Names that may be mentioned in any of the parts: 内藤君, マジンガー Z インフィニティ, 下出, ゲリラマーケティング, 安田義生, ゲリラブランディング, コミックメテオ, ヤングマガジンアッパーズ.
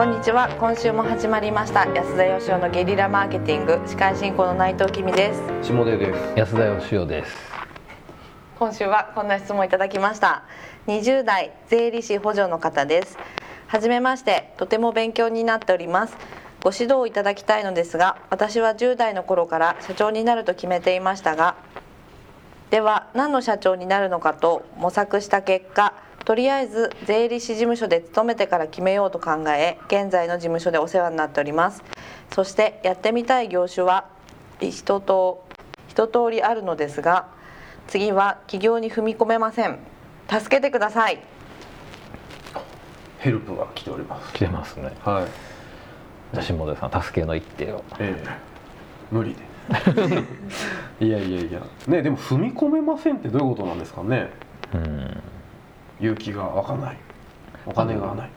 こんにちは。今週も始まりました安田義生のゲリラマーケティング、司会進行の内藤君です。下出です。安田義生です。今週はこんな質問いただきました。20代税理士補助の方です。はじめまして、とても勉強になっております。ご指導いただきたいのですが、私は10代の頃から社長になると決めていましたが、では何の社長になるのかと模索した結果、とりあえず税理士事務所で勤めてから決めようと考え、現在の事務所でお世話になっております。そしてやってみたい業種は一通りあるのですが、次は起業に踏み込めません。助けてください。ヘルプが来ております。来てますね、はい、じゃ下出さん、助けの一手を、無理でいや、ね、でも踏み込めませんってどういうことなんですかね。勇気が湧かない、お金がない。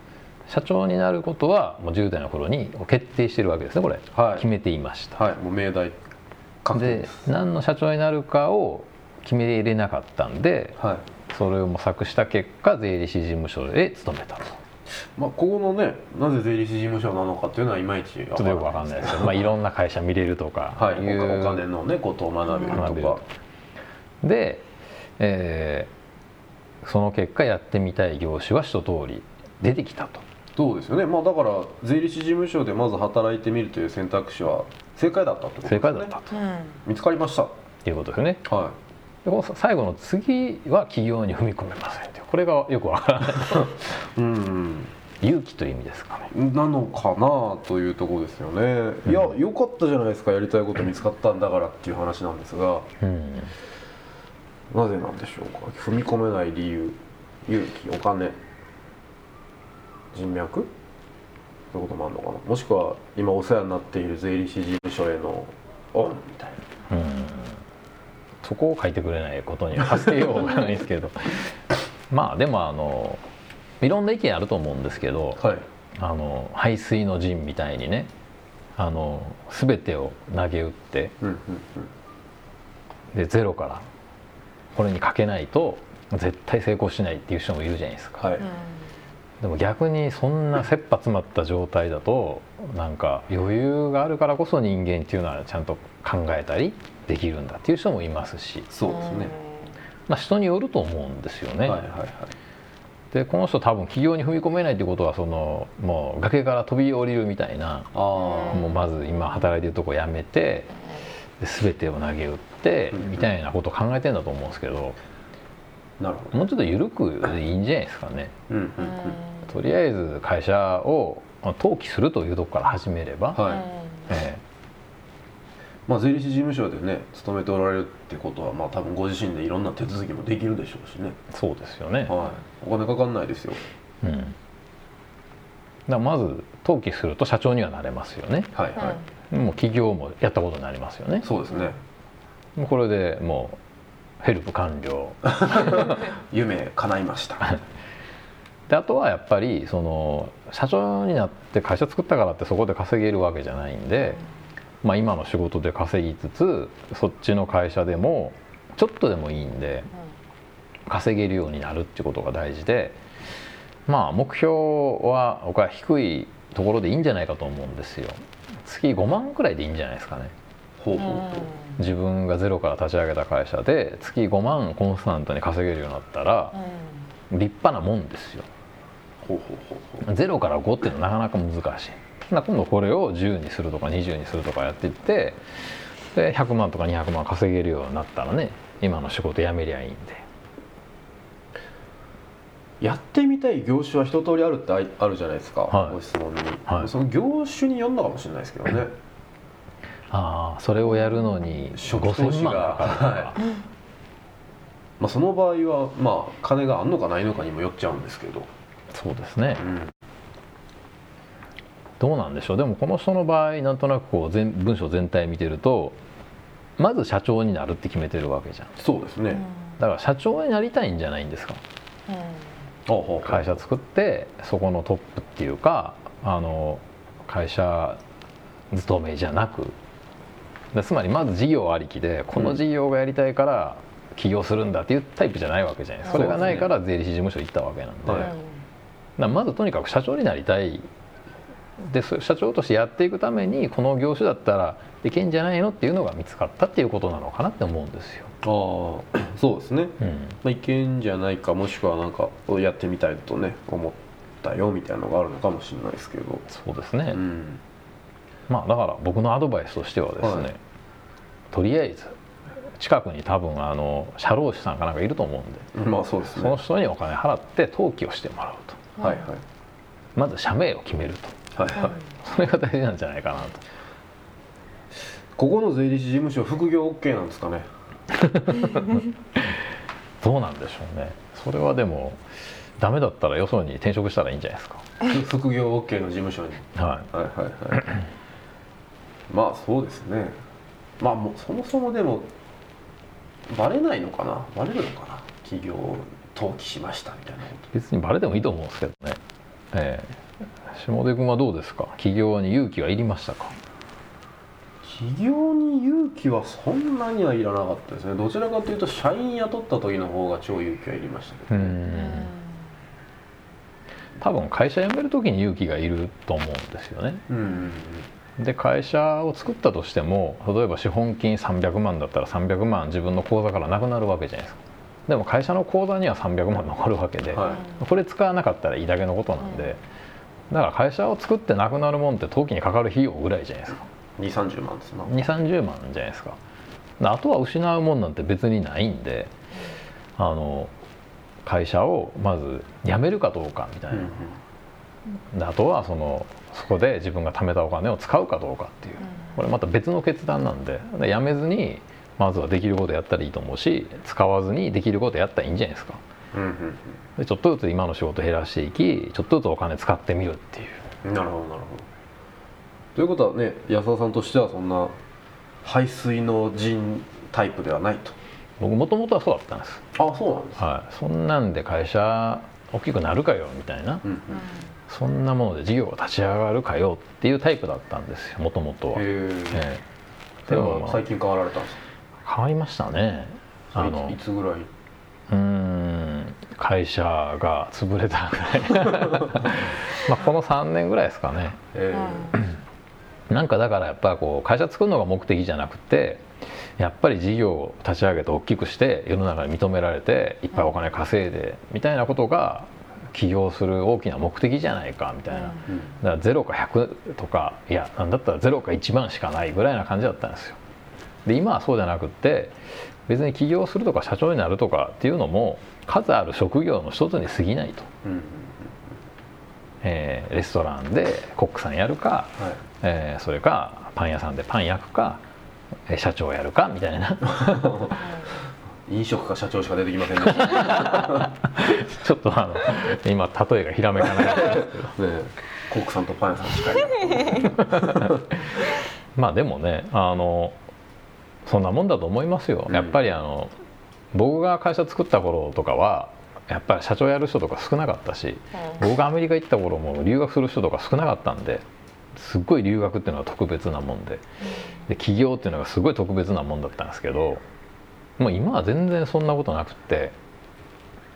社長になることはもう10代の頃に決定してるわけですね、これ、はい、決めていました、はい、もう命題確定です。で、何の社長になるかを決めれなかったんで、はい、それを模索した結果、税理士事務所へ勤めたと。まあ、ここのね、なぜ税理士事務所なのかっていうのはいまいちよくわかんないですけど、まあ、いろんな会社見れるとか、はい、お金の、ね、ことを学べるとかで、その結果やってみたい業種は一通り出てきたと。そうですよね、まあ、だから税理士事務所でまず働いてみるという選択肢は正解だったってことですね。正解だったと、見つかりましたということですね、はい、でこの最後の次は起業に踏み込めませんっていう、これがよくわからないうん、勇気という意味ですかね、なのかなというところですよね、いや、よかったじゃないですか、やりたいこと見つかったんだからっていう話なんですが、なぜなんでしょうか。踏み込めない理由、勇気、お金、人脈ということもあるのかな。もしくは今お世話になっている税理士事務所への恩みたいな、そこを書いてくれないことには助けようがないですけどまあでもいろんな意見あると思うんですけど、はい、背水の陣みたいにね、全てを投げ打って、でゼロからこれにかけないと絶対成功しないっていう人もいるじゃないですか、はい、でも逆にそんな切羽詰まった状態だと、なんか余裕があるからこそ人間っていうのはちゃんと考えたりできるんだっていう人もいますし、そうですね、まあ、人によると思うんですよね、はいはいはい、でこの人多分起業に踏み込めないってことは、そのもう崖から飛び降りるみたいな、もうまず今働いてるとこやめて全てを投げ打ってみたいなことを考えてるんだと思うんですけど、なるほど、もうちょっと緩くでいいんじゃないですかね、とりあえず会社を登記するというところから始めれば、はい、まあ、税理士事務所でね勤めておられるってことは、まあ、多分ご自身でいろんな手続きもできるでしょうしね。そうですよね、はい、お金かかんないですよ、だからまず登記すると社長にはなれますよね、はいはい、もう起業もやったことになりますよね。そうですね。これでもうヘルプ完了夢叶いましたで、あとはやっぱりその社長になって会社作ったからってそこで稼げるわけじゃないんで、まあ、今の仕事で稼ぎつつそっちの会社でもちょっとでもいいんで稼げるようになるってことが大事で、まあ、目標は僕は低いところでいいんじゃないかと思うんですよ。月5万くらいでいいんじゃないですかね。ほうほうほう。自分がゼロから立ち上げた会社で月5万コンスタントに稼げるようになったら立派なもんですよ。ほうほうほう。ゼロから5っていうのはなかなか難しい。今度これを10にするとか20にするとかやっていって、で100万とか200万稼げるようになったらね、今の仕事辞めりゃいいんで。やってみたい業種は一通りあるってあるじゃないですか、はい、ご質問に、はい、その業種によるのかもしれないですけどねああ、それをやるのに5000万かかるとか、はい、まあ、その場合は、まあ、金があるのかないのかにもよっちゃうんですけど。そうですね、どうなんでしょう。でもこの人の場合、なんとなくこう文章全体見てると、まず社長になるって決めてるわけじゃん。そうですね、だから社長になりたいんじゃないんですか、会社作ってそこのトップっていうか、会社勤めじゃなく、つまりまず事業ありきでこの事業がやりたいから起業するんだっていうタイプじゃないわけじゃないですか、それがないから税理士事務所行ったわけなんで、だからまずとにかく社長になりたいです社長としてやっていくためにこの業種だったらできんじゃないのっていうのが見つかったっていうことなのかなって思うんですよ。ああ、そうですね、うん、まあ、いけんじゃないか、もしくはなんかやってみたいとね思ったよみたいなのがあるのかもしれないですけど。そうですね、うん、まあだから僕のアドバイスとしてはですね、はい、とりあえず近くに多分社労士さんかなんかいると思うんで、まあそうですね、その人にお金払って登記をしてもらうと、はいはい、まず社名を決めると、はいはい、それが大事なんじゃないかなと。ここの税理士事務所副業 OK なんですかねどうなんでしょうね。それはでもダメだったらよそに転職したらいいんじゃないですか副業 OK の事務所に、はいはいはいはいまあそうですね、まあもそもそもでもバレないのかな、バレるのかな、企業登記しましたみたいなこと。別にバレてもいいと思うんですけどね、下出君はどうですか。起業に勇気はいりましたか。起業に勇気はそんなにはいらなかったですね。どちらかというと社員雇った時の方が超勇気はいりましたけど、ね、多分会社辞める時に勇気がいると思うんですよね。うんで会社を作ったとしても例えば資本金300万だったら300万自分の口座からなくなるわけじゃないですか。でも会社の口座には300万残るわけで、はい、これ使わなかったらいいだけのことなんで、はいだから会社を作ってなくなるもんって登記にかかる費用ぐらいじゃないですか。2,30 万ですな。2,30 万じゃないですか。あとは失うもんなんて別にないんで、会社をまず辞めるかどうかみたいな、うんうん、であとはそこで自分が貯めたお金を使うかどうかっていうこれまた別の決断なんで、辞めずにまずはできることやったらいいと思うし使わずにできることやったらいいんじゃないですか。うんうんうん、でちょっとずつ今の仕事減らしていきちょっとずつお金使ってみるっていう。なるほどなるほど。ということはね安田さんとしてはそんな背水の陣タイプではないと。僕もともとはそうだったんです。あそうなんです、はい、そんなんで会社大きくなるかよみたいな、うんうん、そんなもので事業が立ち上がるかよっていうタイプだったんですよもともとは。へえー、でも、まあ、最近変わられたんですか。変わりましたね。いつぐらい。会社が潰れたぐらいまあこの3年ぐらいですかね、なんかだからやっぱこう会社作るのが目的じゃなくてやっぱり事業を立ち上げて大きくして世の中に認められていっぱいお金稼いでみたいなことが起業する大きな目的じゃないかみたいな。だから0か100とかいやなんだったら0か1万しかないぐらいな感じだったんですよ。で今はそうじゃなくって別に起業するとか社長になるとかっていうのも数ある職業の一つに過ぎないと、レストランでコックさんやるか、はいそれかパン屋さんでパン焼くか社長やるかみたいな飲食か社長しか出てきませんでしたちょっと今例えがひらめかないですけど、ね、コックさんとパン屋さんしかいないまあでもねそんなもんだと思いますよ。やっぱり僕が会社作った頃とかはやっぱり社長やる人とか少なかったし、うん、僕がアメリカ行った頃も留学する人とか少なかったんですっごい留学っていうのは特別なもん で起業っていうのがすごい特別なもんだったんですけどもう今は全然そんなことなくって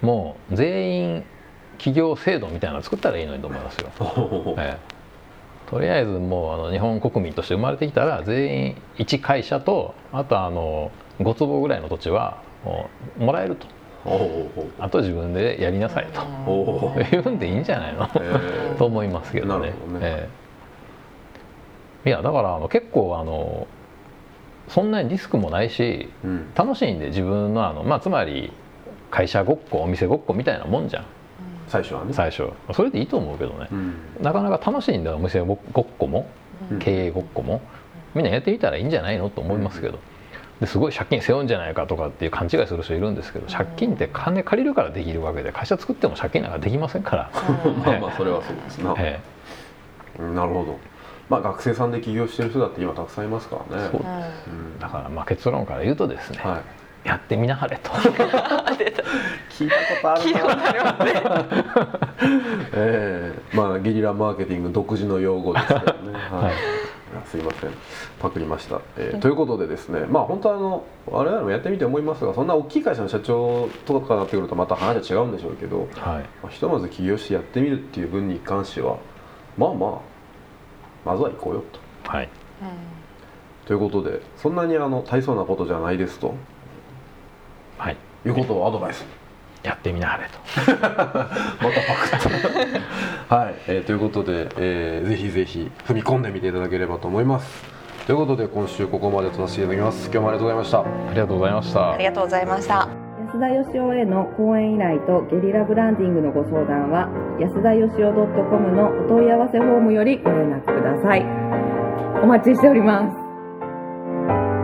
もう全員起業制度みたいなの作ったらいいのにと思いますよ、とりあえずもう日本国民として生まれてきたら全員1会社とあと5坪ぐらいの土地はもらえるとあと自分でやりなさいと言うんでいいんじゃないのと思いますけどね。いやだから結構そんなにリスクもないし、うん、楽しいんで自分のまあつまり会社ごっこお店ごっこみたいなもんじゃん最初はね。最初それでいいと思うけどね、うん、なかなか楽しいんだよお店ごっこも、うん、経営ごっこもみんなやってみたらいいんじゃないのと思いますけど、うん、ですごい借金背負うんじゃないかとかっていう勘違いする人いるんですけど借金って金借りるからできるわけで会社作っても借金なんかできませんから、うんまあそれはそうですな、なるほど。まあ学生さんで起業してる人だって今たくさんいますからね。そうです、うん、だからまあ結論から言うとですね、はいやってみなはれと聞いたことあるなまあゲリラマーケティング独自の用語ですからね、はい、すいませんパクりました、ということでですねまあ本当我々もやってみて思いますがそんな大きい会社の社長とかになってくるとまた話は違うんでしょうけど、はいまあ、ひとまず起業してやってみるっていう分に関してはまあまあまずは行こうよと、はい、ということで、そんなに大層なことじゃないですと、はい、いうことをアドバイス、やってみなはれとまたパクッとはい、ということで、ぜひぜひ踏み込んでみていただければと思います。ということで、今週ここまでとさせていただきます。今日もありがとうございました。ありがとうございました。ありがとうございました。安田義生への講演依頼とゲリラブランディングのご相談は、安田義生 .com のお問い合わせフォームよりご連絡ください。お待ちしております。